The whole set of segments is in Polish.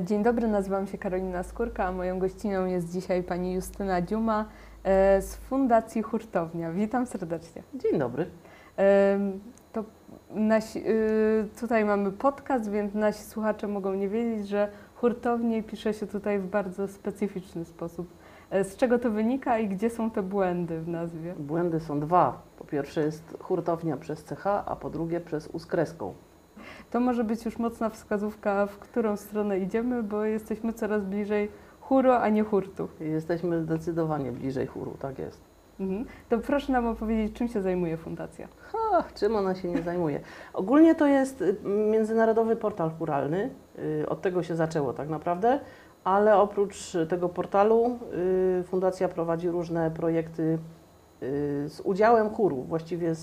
Dzień dobry, nazywam się Karolina Skórka, a moją gościnią jest dzisiaj pani Justyna Dziuma z Fundacji Hurtownia. Witam serdecznie. Dzień dobry. To nasi, tutaj mamy podcast, więc nasi słuchacze mogą nie wiedzieć, że hurtownie pisze się tutaj w bardzo specyficzny sposób. Z czego to wynika i gdzie są te błędy w nazwie? Błędy są dwa. Po pierwsze jest hurtownia przez CH, a po drugie przez U z kreską. To może być już mocna wskazówka, w którą stronę idziemy, bo jesteśmy coraz bliżej huro, a nie hurtu. Jesteśmy zdecydowanie bliżej huru, tak jest. To proszę nam opowiedzieć, czym się zajmuje fundacja? Czym ona się nie zajmuje? Ogólnie to jest międzynarodowy portal churalny, od tego się zaczęło tak naprawdę, ale oprócz tego portalu fundacja prowadzi różne projekty z udziałem chórów, właściwie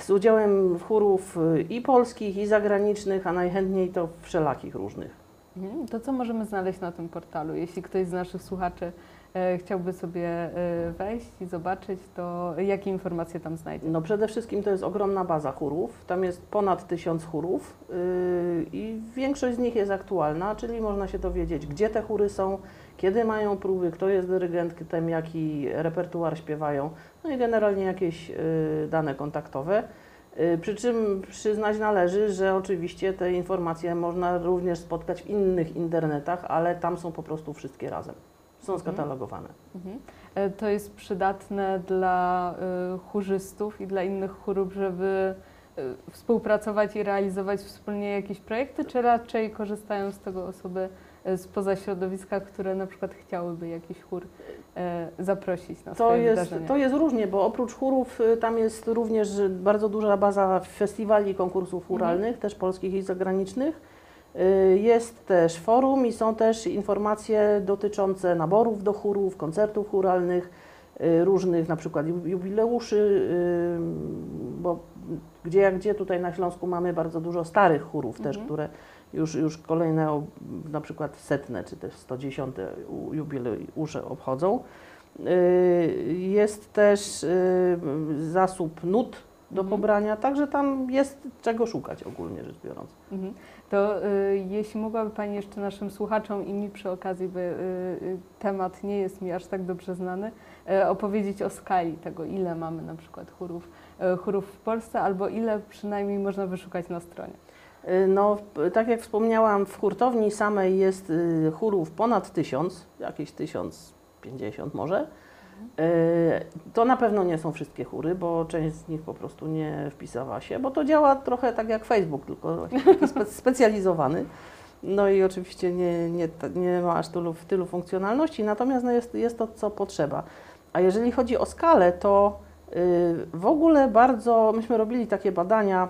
z udziałem chórów i polskich, i zagranicznych, a najchętniej to wszelakich różnych. To co możemy znaleźć na tym portalu? Jeśli ktoś z naszych słuchaczy chciałby sobie wejść i zobaczyć, to jakie informacje tam znajdzie? No przede wszystkim to jest ogromna baza chórów. Tam jest ponad 1000 chórów i większość z nich jest aktualna, czyli można się dowiedzieć, gdzie te chóry są, kiedy mają próby, kto jest dyrygentkiem, jaki repertuar śpiewają, no i generalnie jakieś dane kontaktowe. Przy czym przyznać należy, że oczywiście te informacje można również spotkać w innych internetach, ale tam są po prostu wszystkie razem. Są skatalogowane. To jest przydatne dla chórzystów i dla innych chórów, żeby współpracować i realizować wspólnie jakieś projekty, czy raczej korzystają z tego osoby spoza środowiska, które na przykład chciałyby jakiś chór zaprosić na swoje wydarzenia? To jest różnie, bo oprócz chórów tam jest również bardzo duża baza festiwali, konkursów churalnych, też polskich i zagranicznych. Jest też forum i są też informacje dotyczące naborów do chórów, koncertów churalnych, różnych na przykład jubileuszy, bo gdzie jak gdzie tutaj na Śląsku mamy bardzo dużo starych chórów też, które już kolejne na przykład 100. czy też 110. jubileusze obchodzą. Jest też zasób nut do pobrania, także tam jest czego szukać ogólnie rzecz biorąc. To jeśli mogłaby pani jeszcze naszym słuchaczom i mi przy okazji, bo temat nie jest mi aż tak dobrze znany, opowiedzieć o skali tego, ile mamy na przykład chórów w Polsce, albo ile przynajmniej można wyszukać na stronie. No, tak jak wspomniałam, w hurtowni samej jest chórów ponad 1000, jakieś 1050 może. To na pewno nie są wszystkie chóry, bo część z nich po prostu nie wpisała się, bo to działa trochę tak jak Facebook, tylko specjalizowany. No i oczywiście nie ma aż tylu funkcjonalności, natomiast no jest to, co potrzeba. A jeżeli chodzi o skalę, to w ogóle myśmy robili takie badania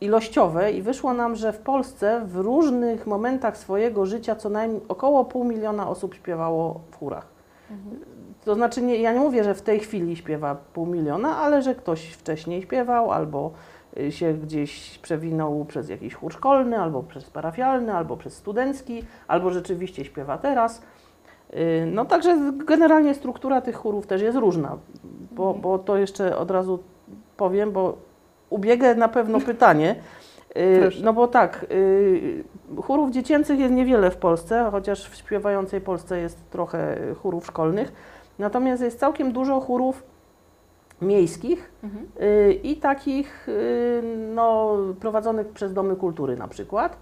ilościowe i wyszło nam, że w Polsce w różnych momentach swojego życia co najmniej około 500 000 osób śpiewało w chórach. To znaczy, ja nie mówię, że w tej chwili śpiewa 500 000, ale że ktoś wcześniej śpiewał albo się gdzieś przewinął przez jakiś chór szkolny, albo przez parafialny, albo przez studencki, albo rzeczywiście śpiewa teraz. No także generalnie struktura tych chórów też jest różna, bo to jeszcze od razu powiem, bo ubiegę na pewno pytanie, no bo tak, chórów dziecięcych jest niewiele w Polsce, chociaż w śpiewającej Polsce jest trochę chórów szkolnych, natomiast jest całkiem dużo chórów miejskich i takich no, prowadzonych przez domy kultury na przykład.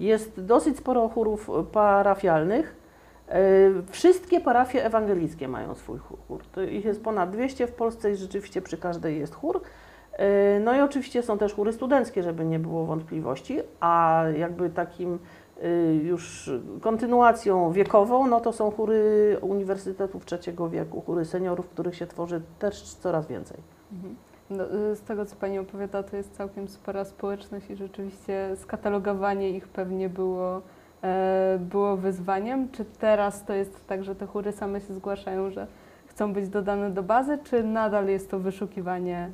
Jest dosyć sporo chórów parafialnych. Wszystkie parafie ewangelickie mają swój chór. To ich jest ponad 200 w Polsce i rzeczywiście przy każdej jest chór. No i oczywiście są też chóry studenckie, żeby nie było wątpliwości, a jakby takim już kontynuacją wiekową, no to są chóry uniwersytetów trzeciego wieku, chóry seniorów, których się tworzy też coraz więcej. No, z tego, co pani opowiada, to jest całkiem spora społeczność i rzeczywiście skatalogowanie ich pewnie było wyzwaniem. Czy teraz to jest tak, że te chóry same się zgłaszają, że chcą być dodane do bazy, czy nadal jest to wyszukiwanie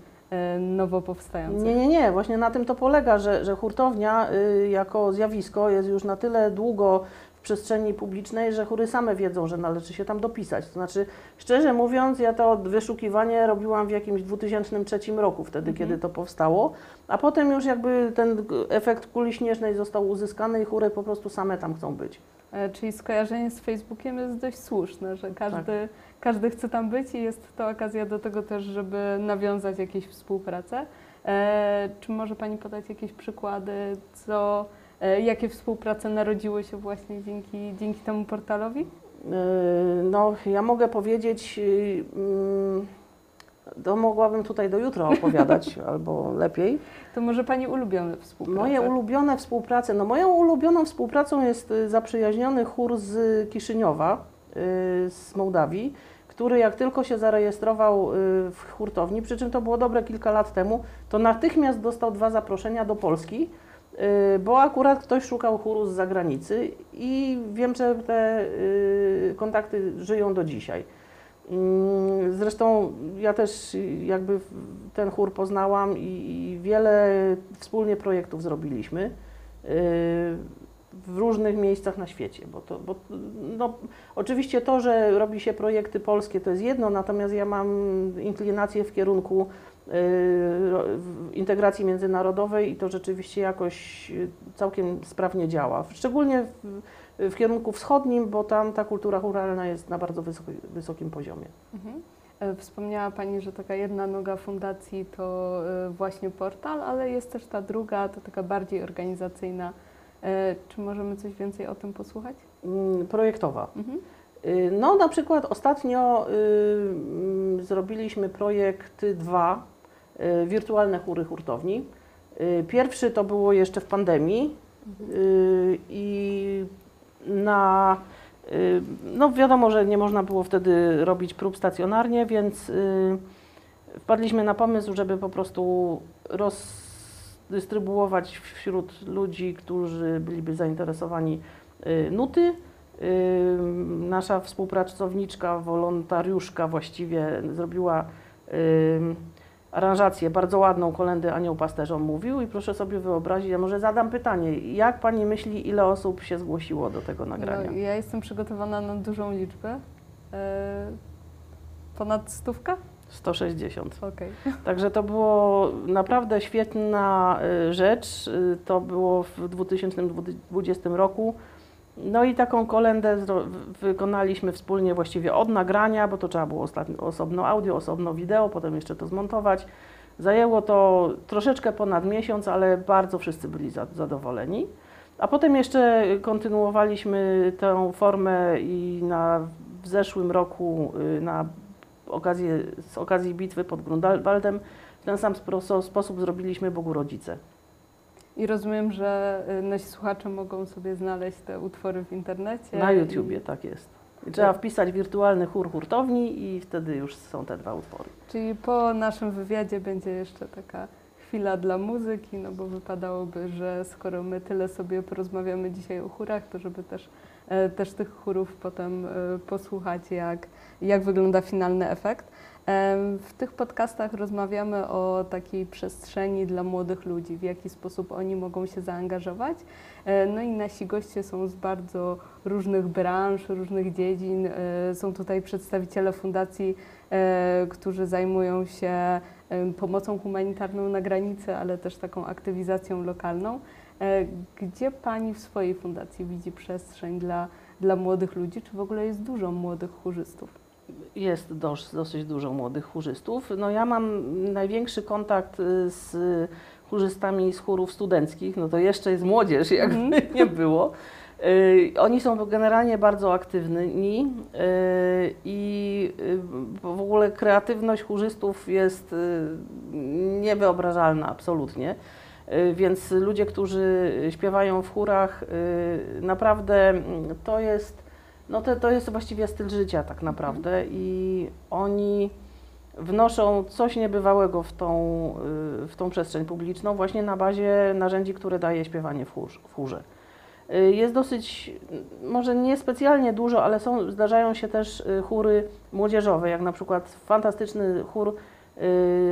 nowo powstających? Nie. Właśnie na tym to polega, że hurtownia jako zjawisko jest już na tyle długo w przestrzeni publicznej, że chóry same wiedzą, że należy się tam dopisać. To znaczy, szczerze mówiąc, ja to wyszukiwanie robiłam w jakimś 2003 roku, wtedy, kiedy to powstało, a potem już jakby ten efekt kuli śnieżnej został uzyskany i chóry po prostu same tam chcą być. Czyli skojarzenie z Facebookiem jest dość słuszne, że każdy chce tam być i jest to okazja do tego też, żeby nawiązać jakieś współpracę. Czy może Pani podać jakieś przykłady, jakie współprace narodziły się właśnie dzięki temu portalowi? No, ja mogę powiedzieć, to mogłabym tutaj do jutra opowiadać, albo lepiej. To może Pani ulubione współprace? Moje ulubione współprace? No, moją ulubioną współpracą jest zaprzyjaźniony chór z Kiszyniowa, z Mołdawii, który jak tylko się zarejestrował w hurtowni, przy czym to było dobre kilka lat temu, to natychmiast dostał 2 zaproszenia do Polski, bo akurat ktoś szukał chóru z zagranicy i wiem, że te kontakty żyją do dzisiaj. Zresztą ja też jakby ten chór poznałam i wiele wspólnie projektów zrobiliśmy w różnych miejscach na świecie, bo no, oczywiście to, że robi się projekty polskie, to jest jedno, natomiast ja mam inklinację w kierunku integracji międzynarodowej i to rzeczywiście jakoś całkiem sprawnie działa. Szczególnie w kierunku wschodnim, bo tam ta kultura chóralna jest na bardzo wysokim poziomie. Mhm. Wspomniała Pani, że taka jedna noga fundacji to właśnie portal, ale jest też ta druga, to taka bardziej organizacyjna. Czy możemy coś więcej o tym posłuchać? Projektowa. Mhm. No, na przykład ostatnio zrobiliśmy projekt 2 wirtualne chóry hurtowni. Pierwszy to było jeszcze w pandemii i no wiadomo, że nie można było wtedy robić prób stacjonarnie, więc wpadliśmy na pomysł, żeby po prostu rozdystrybuować wśród ludzi, którzy byliby zainteresowani, nuty. Nasza współpracowniczka, wolontariuszka właściwie zrobiła aranżację, bardzo ładną kolendy Anioł Pasterzom mówił i proszę sobie wyobrazić, ja może zadam pytanie, jak Pani myśli, ile osób się zgłosiło do tego nagrania? No, ja jestem przygotowana na dużą liczbę, ponad 100? 160. Okay. Także to było naprawdę świetna rzecz, to było w 2020 roku. No i taką kolendę wykonaliśmy wspólnie właściwie od nagrania, bo to trzeba było osobno audio, osobno wideo, potem jeszcze to zmontować. Zajęło to troszeczkę ponad miesiąc, ale bardzo wszyscy byli zadowoleni. A potem jeszcze kontynuowaliśmy tę formę i w zeszłym roku z okazji bitwy pod Grunwaldem w ten sam sposób zrobiliśmy Bogurodzice. I rozumiem, że nasi słuchacze mogą sobie znaleźć te utwory w internecie. Na YouTubie, tak jest. I trzeba wpisać wirtualny chór hurtowni i wtedy już są te 2 utwory. Czyli po naszym wywiadzie będzie jeszcze taka chwila dla muzyki, no bo wypadałoby, że skoro my tyle sobie porozmawiamy dzisiaj o chórach, to żeby też tych chórów potem posłuchać, jak wygląda finalny efekt. W tych podcastach rozmawiamy o takiej przestrzeni dla młodych ludzi, w jaki sposób oni mogą się zaangażować. No i nasi goście są z bardzo różnych branż, różnych dziedzin. Są tutaj przedstawiciele fundacji, którzy zajmują się pomocą humanitarną na granicy, ale też taką aktywizacją lokalną. Gdzie Pani w swojej fundacji widzi przestrzeń dla młodych ludzi? Czy w ogóle jest dużo młodych chórzystów? Jest dosyć dużo młodych chórzystów. No ja mam największy kontakt z chórzystami z chórów studenckich, no to jeszcze jest młodzież, jakby nie było. Oni są generalnie bardzo aktywni i w ogóle kreatywność chórzystów jest niewyobrażalna absolutnie. Więc ludzie, którzy śpiewają w chórach, naprawdę to jest to jest właściwie styl życia tak naprawdę i oni wnoszą coś niebywałego w tą przestrzeń publiczną właśnie na bazie narzędzi, które daje śpiewanie w chórze. Jest dosyć, może niespecjalnie dużo, ale zdarzają się też chóry młodzieżowe, jak na przykład fantastyczny chór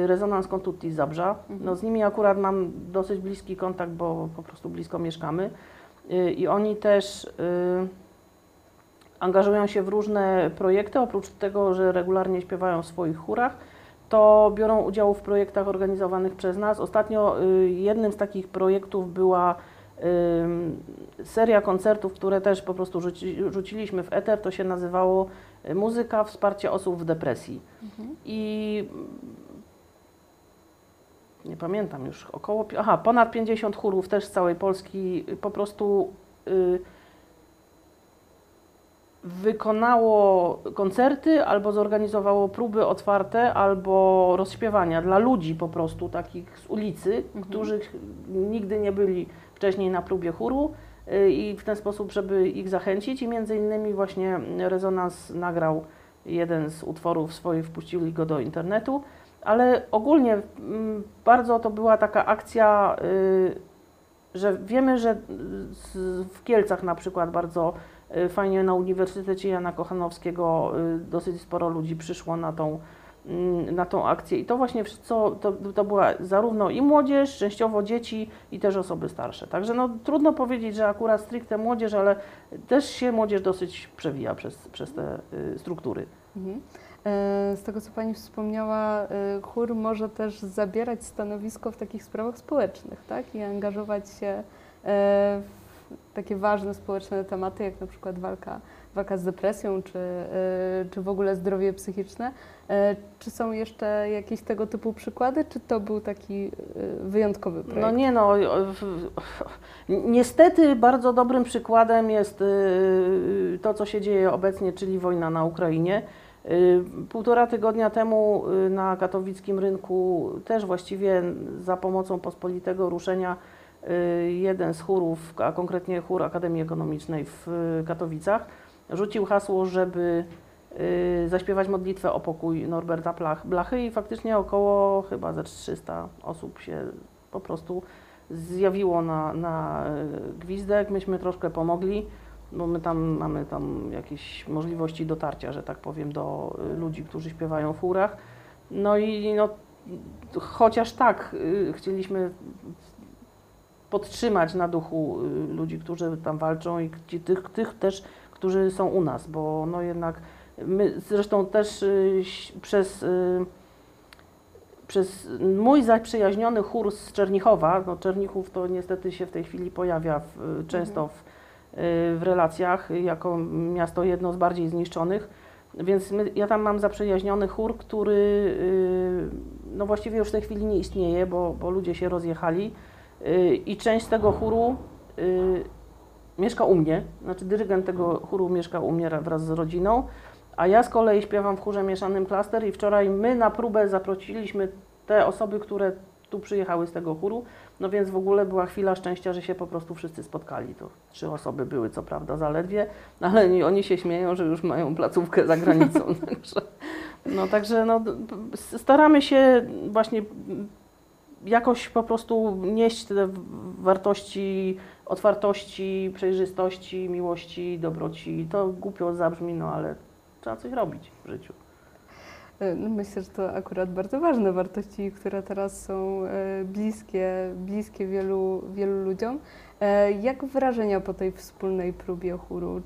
Rezonans Contutti z Zabrza. No, z nimi akurat mam dosyć bliski kontakt, bo po prostu blisko mieszkamy i oni też angażują się w różne projekty, oprócz tego, że regularnie śpiewają w swoich chórach, to biorą udział w projektach organizowanych przez nas. Ostatnio jednym z takich projektów była seria koncertów, które też po prostu rzuciliśmy w eter, to się nazywało Muzyka wsparcia osób w depresji. Mhm. I nie pamiętam już, ponad 50 chórów też z całej Polski po prostu wykonało koncerty, albo zorganizowało próby otwarte, albo rozśpiewania dla ludzi po prostu takich z ulicy, mhm. którzy nigdy nie byli wcześniej na próbie chóru i w ten sposób, żeby ich zachęcić. I między innymi właśnie Rezonans nagrał jeden z utworów swoich, wpuścili go do internetu, ale ogólnie bardzo to była taka akcja, że wiemy, że w Kielcach na przykład bardzo fajnie na Uniwersytecie Jana Kochanowskiego dosyć sporo ludzi przyszło na tą akcję. I to właśnie to była zarówno i młodzież, częściowo dzieci i też osoby starsze. Także no, trudno powiedzieć, że akurat stricte młodzież, ale też się młodzież dosyć przewija przez te struktury. Mhm. Z tego, co Pani wspomniała, chór może też zabierać stanowisko w takich sprawach społecznych, tak? I angażować się w takie ważne społeczne tematy, jak na przykład walka z depresją, czy w ogóle zdrowie psychiczne. Czy są jeszcze jakieś tego typu przykłady, czy to był taki wyjątkowy projekt? Niestety bardzo dobrym przykładem jest to, co się dzieje obecnie, czyli wojna na Ukrainie. Półtora tygodnia temu na katowickim rynku też właściwie za pomocą pospolitego ruszenia jeden z chórów, a konkretnie chór Akademii Ekonomicznej w Katowicach, rzucił hasło, żeby zaśpiewać modlitwę o pokój Norberta Blachy i faktycznie około chyba ze 300 osób się po prostu zjawiło na gwizdek. Myśmy troszkę pomogli, bo my tam mamy jakieś możliwości dotarcia, że tak powiem, do ludzi, którzy śpiewają w chórach. Chociaż tak chcieliśmy podtrzymać na duchu ludzi, którzy tam walczą i tych też, którzy są u nas, bo no jednak my zresztą też przez mój zaprzyjaźniony chór z Czernichowa, no Czernichów to niestety się w tej chwili pojawia często w relacjach jako miasto jedno z bardziej zniszczonych, więc ja tam mam zaprzyjaźniony chór, który no właściwie już w tej chwili nie istnieje, bo ludzie się rozjechali. I część tego chóru mieszka u mnie, znaczy dyrygent tego chóru mieszka u mnie wraz z rodziną, a ja z kolei śpiewam w chórze mieszanym Klaster i wczoraj my na próbę zaprosiliśmy te osoby, które tu przyjechały z tego chóru, no więc w ogóle była chwila szczęścia, że się po prostu wszyscy spotkali. To 3 osoby były, co prawda, zaledwie, ale oni się śmieją, że już mają placówkę za granicą. Także staramy się właśnie jakoś po prostu nieść te wartości otwartości, przejrzystości, miłości, dobroci. To głupio zabrzmi, ale trzeba coś robić w życiu. Myślę, że to akurat bardzo ważne wartości, które teraz są bliskie wielu ludziom. Jak wrażenia po tej wspólnej próbie chóru?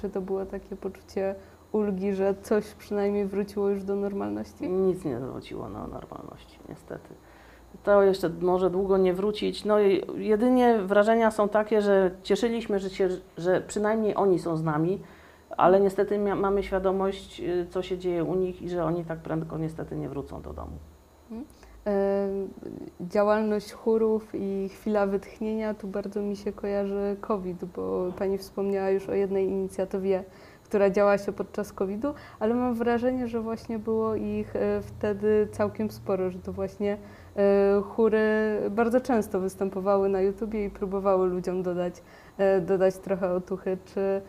Czy to było takie poczucie ulgi, że coś przynajmniej wróciło już do normalności? Nic nie wróciło do normalności, niestety. To jeszcze może długo nie wrócić. Jedynie wrażenia są takie, że cieszyliśmy się, że przynajmniej oni są z nami, ale niestety mamy świadomość, co się dzieje u nich i że oni tak prędko niestety nie wrócą do domu. Działalność chórów i chwila wytchnienia, tu bardzo mi się kojarzy COVID, bo Pani wspomniała już o jednej inicjatywie, która działała się podczas COVID-u, ale mam wrażenie, że właśnie było ich wtedy całkiem sporo, że to właśnie chóry bardzo często występowały na YouTubie i próbowały ludziom dodać trochę otuchy. Czy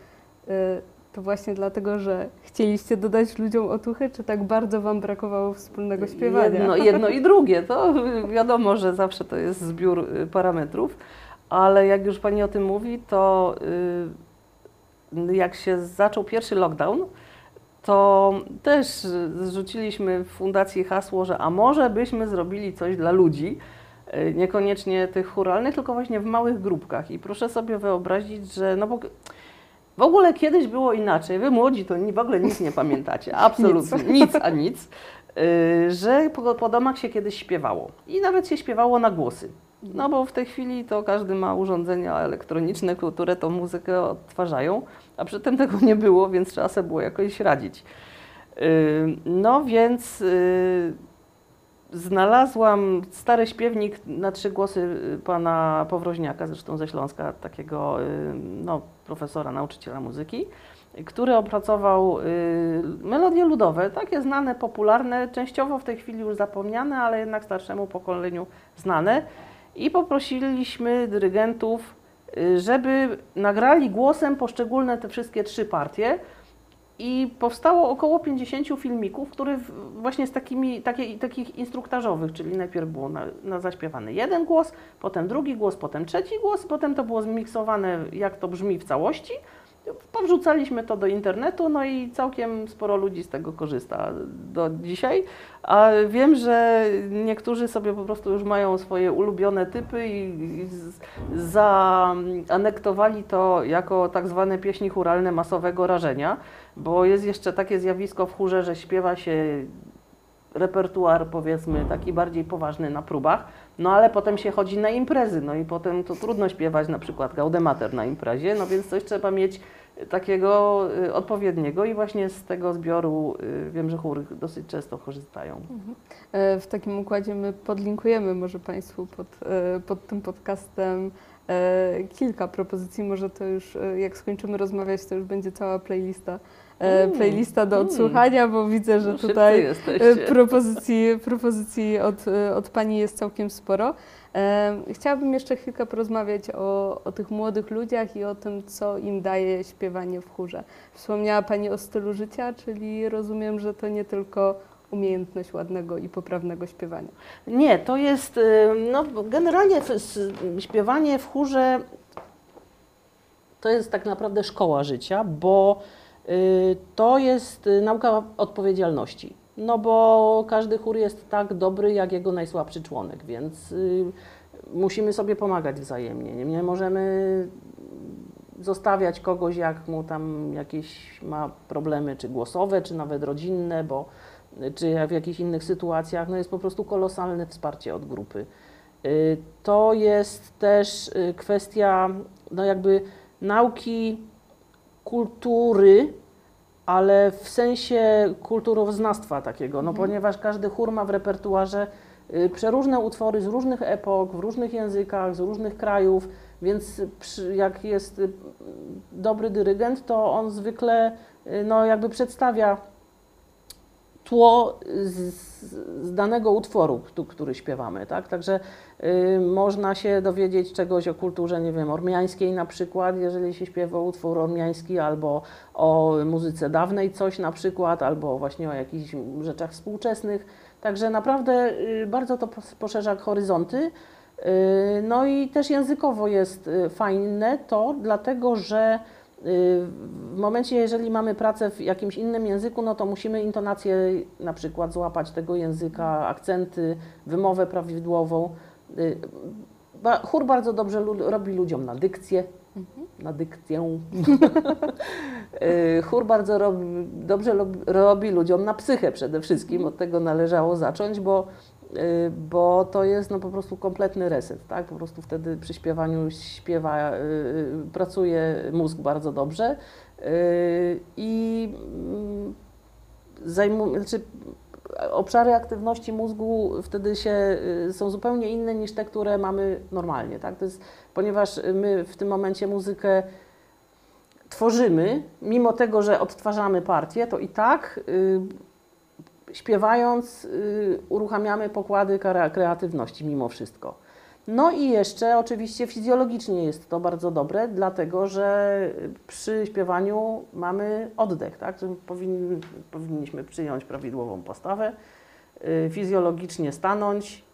to właśnie dlatego, że chcieliście dodać ludziom otuchy, czy tak bardzo Wam brakowało wspólnego śpiewania? Jedno i drugie. To wiadomo, że zawsze to jest zbiór parametrów, ale jak już Pani o tym mówi, to jak się zaczął pierwszy lockdown, to też zrzuciliśmy w fundacji hasło, że a może byśmy zrobili coś dla ludzi, niekoniecznie tych chóralnych, tylko właśnie w małych grupkach. I proszę sobie wyobrazić, że bo W ogóle kiedyś było inaczej, wy młodzi to w ogóle nic nie pamiętacie, absolutnie, nic, że po domach się kiedyś śpiewało i nawet się śpiewało na głosy. No bo w tej chwili to każdy ma urządzenia elektroniczne, które tą muzykę odtwarzają, a przedtem tego nie było, więc trzeba sobie było jakoś radzić. No więc znalazłam stary śpiewnik na 3 głosy pana Powroźniaka, zresztą ze Śląska, takiego no, profesora, nauczyciela muzyki, który opracował melodie ludowe, takie znane, popularne, częściowo w tej chwili już zapomniane, ale jednak starszemu pokoleniu znane. I poprosiliśmy dyrygentów, żeby nagrali głosem poszczególne te wszystkie 3 partie i powstało około 50 filmików, które właśnie z takich instruktażowych, czyli najpierw było na zaśpiewany jeden głos, potem drugi głos, potem trzeci głos, potem to było zmiksowane, jak to brzmi w całości. Powrzucaliśmy to do internetu, no i całkiem sporo ludzi z tego korzysta do dzisiaj. A wiem, że niektórzy sobie po prostu już mają swoje ulubione typy i zaanektowali to jako tak zwane pieśni chóralne masowego rażenia, bo jest jeszcze takie zjawisko w chórze, że śpiewa się repertuar, powiedzmy, taki bardziej poważny na próbach, no ale potem się chodzi na imprezy, no i potem to trudno śpiewać na przykład Gaudemater na imprezie, no więc coś trzeba mieć takiego odpowiedniego i właśnie z tego zbioru wiem, że chóry dosyć często korzystają. Mhm. W takim układzie my podlinkujemy może Państwu pod tym podcastem kilka propozycji, może to już jak skończymy rozmawiać, to już będzie cała playlista do odsłuchania, bo widzę, że tutaj propozycji od Pani jest całkiem sporo. Chciałabym jeszcze chwilkę porozmawiać o tych młodych ludziach i o tym, co im daje śpiewanie w chórze. Wspomniała Pani o stylu życia, czyli rozumiem, że to nie tylko umiejętność ładnego i poprawnego śpiewania. Nie, to jest no, generalnie śpiewanie w chórze to jest tak naprawdę szkoła życia, bo to jest nauka odpowiedzialności, no bo każdy chór jest tak dobry jak jego najsłabszy członek, więc musimy sobie pomagać wzajemnie, nie możemy zostawiać kogoś, jak mu tam jakieś ma problemy czy głosowe, czy nawet rodzinne, czy w jakichś innych sytuacjach, no jest po prostu kolosalne wsparcie od grupy. To jest też kwestia no jakby nauki kultury, ale w sensie kulturoznawstwa takiego, no ponieważ każdy chór ma w repertuarze przeróżne utwory z różnych epok, w różnych językach, z różnych krajów, więc jak jest dobry dyrygent, to on zwykle no jakby przedstawia tło z danego utworu, który śpiewamy, tak? Także można się dowiedzieć czegoś o kulturze, nie wiem, ormiańskiej na przykład, jeżeli się śpiewa utwór ormiański, albo o muzyce dawnej coś na przykład, albo właśnie o jakichś rzeczach współczesnych. Także naprawdę bardzo to poszerza horyzonty. No i też językowo jest fajne to, dlatego że w momencie, jeżeli mamy pracę w jakimś innym języku, no to musimy intonację na przykład złapać tego języka, akcenty, wymowę prawidłową. Chór bardzo dobrze robi ludziom na dykcję. Na dykcję. Chór bardzo dobrze robi ludziom na psychę przede wszystkim. Od tego należało zacząć, bo to jest no po prostu kompletny reset, tak? Po prostu wtedy przy śpiewaniu pracuje mózg bardzo dobrze i obszary aktywności mózgu wtedy są zupełnie inne niż te, które mamy normalnie, tak? To jest, ponieważ my w tym momencie muzykę tworzymy, mimo tego, że odtwarzamy partię, to i tak śpiewając uruchamiamy pokłady kreatywności mimo wszystko. No i jeszcze oczywiście fizjologicznie jest to bardzo dobre, dlatego że przy śpiewaniu mamy oddech, tak? Powinniśmy przyjąć prawidłową postawę, fizjologicznie stanąć,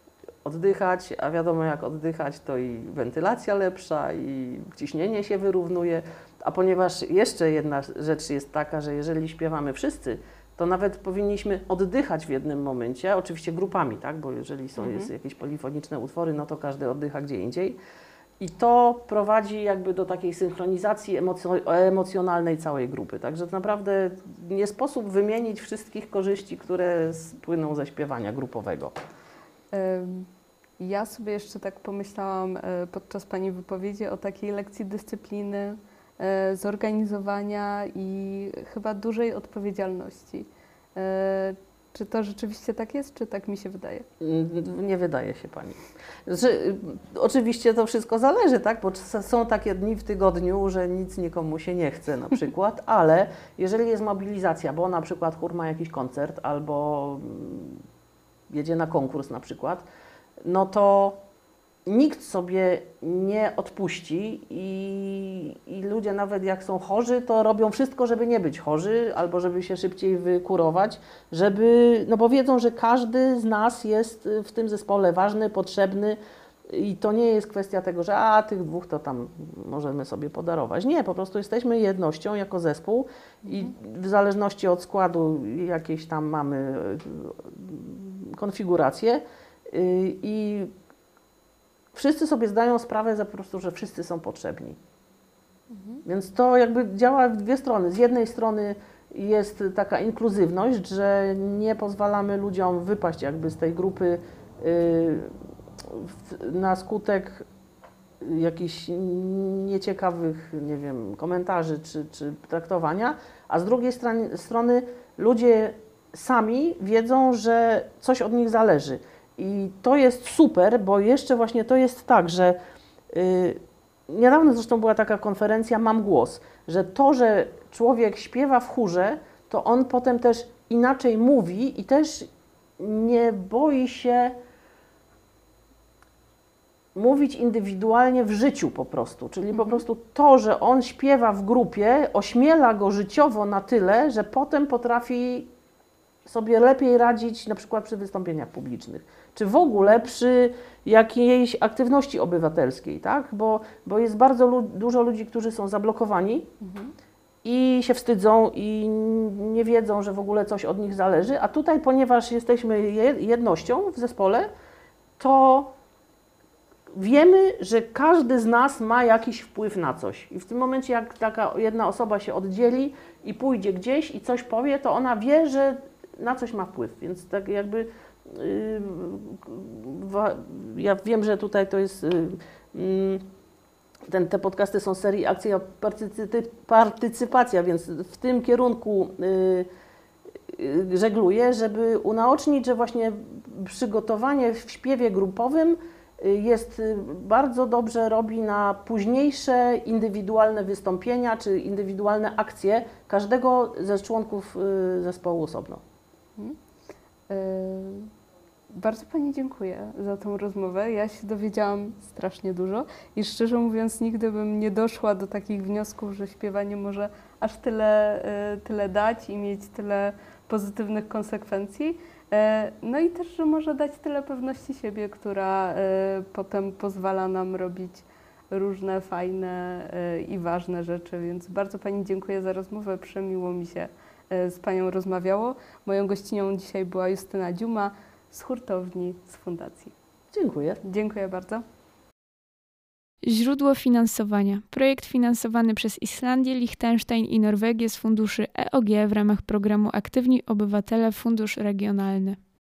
oddychać, a wiadomo jak oddychać, to i wentylacja lepsza, i ciśnienie się wyrównuje, a ponieważ jeszcze jedna rzecz jest taka, że jeżeli śpiewamy wszyscy, to nawet powinniśmy oddychać w jednym momencie, oczywiście grupami, tak? Bo jeżeli jest jakieś polifoniczne utwory, no to każdy oddycha gdzie indziej. I to prowadzi jakby do takiej synchronizacji emocjonalnej całej grupy. Także naprawdę nie sposób wymienić wszystkich korzyści, które płyną ze śpiewania grupowego. Ja sobie jeszcze tak pomyślałam podczas Pani wypowiedzi o takiej lekcji dyscypliny, zorganizowania i chyba dużej odpowiedzialności. Czy to rzeczywiście tak jest, czy tak mi się wydaje? Nie wydaje się Pani. Znaczy, oczywiście to wszystko zależy, tak? Bo są takie dni w tygodniu, że nic nikomu się nie chce na przykład, ale jeżeli jest mobilizacja, bo na przykład chór ma jakiś koncert albo jedzie na konkurs na przykład, no to nikt sobie nie odpuści i ludzie nawet jak są chorzy, to robią wszystko, żeby nie być chorzy albo żeby się szybciej wykurować, żeby, no bo wiedzą, że każdy z nas jest w tym zespole ważny, potrzebny i to nie jest kwestia tego, że tych dwóch to tam możemy sobie podarować. Nie, po prostu jesteśmy jednością jako zespół i w zależności od składu jakieś tam mamy konfigurację i wszyscy sobie zdają sprawę po prostu, że wszyscy są potrzebni. Mhm. Więc to jakby działa w dwie strony. Z jednej strony jest taka inkluzywność, że nie pozwalamy ludziom wypaść jakby z tej grupy na skutek jakichś nieciekawych, nie wiem, komentarzy czy traktowania, a z drugiej strony ludzie sami wiedzą, że coś od nich zależy. I to jest super, bo jeszcze właśnie to jest tak, że niedawno zresztą była taka konferencja Mam głos, że to, że człowiek śpiewa w chórze, to on potem też inaczej mówi i też nie boi się mówić indywidualnie w życiu po prostu. Czyli po prostu to, że on śpiewa w grupie, ośmiela go życiowo na tyle, że potem potrafi sobie lepiej radzić na przykład przy wystąpieniach publicznych, czy w ogóle przy jakiejś aktywności obywatelskiej, tak? Bo jest bardzo dużo ludzi, którzy są zablokowani i się wstydzą i nie wiedzą, że w ogóle coś od nich zależy, a tutaj, ponieważ jesteśmy jednością w zespole, to wiemy, że każdy z nas ma jakiś wpływ na coś i w tym momencie jak taka jedna osoba się oddzieli i pójdzie gdzieś i coś powie, to ona wie, że na coś ma wpływ, więc tak jakby ja wiem, że tutaj to jest, te podcasty są serii akcja partycypacja, więc w tym kierunku żegluję, żeby unaocznić, że właśnie przygotowanie w śpiewie grupowym jest bardzo dobrze robi na późniejsze indywidualne wystąpienia czy indywidualne akcje każdego ze członków zespołu osobno. Bardzo Pani dziękuję za tą rozmowę. Ja się dowiedziałam strasznie dużo i szczerze mówiąc nigdy bym nie doszła do takich wniosków, że śpiewanie może aż tyle dać i mieć tyle pozytywnych konsekwencji. No i też, że może dać tyle pewności siebie, która potem pozwala nam robić różne fajne i ważne rzeczy, więc bardzo Pani dziękuję za rozmowę, przemiło mi się z Panią rozmawiało. Moją gościnią dzisiaj była Justyna Dziuma z Hurtowni, z Fundacji. Dziękuję. Dziękuję bardzo. Źródło finansowania. Projekt finansowany przez Islandię, Liechtenstein i Norwegię z funduszy EOG w ramach programu Aktywni Obywatele Fundusz Regionalny.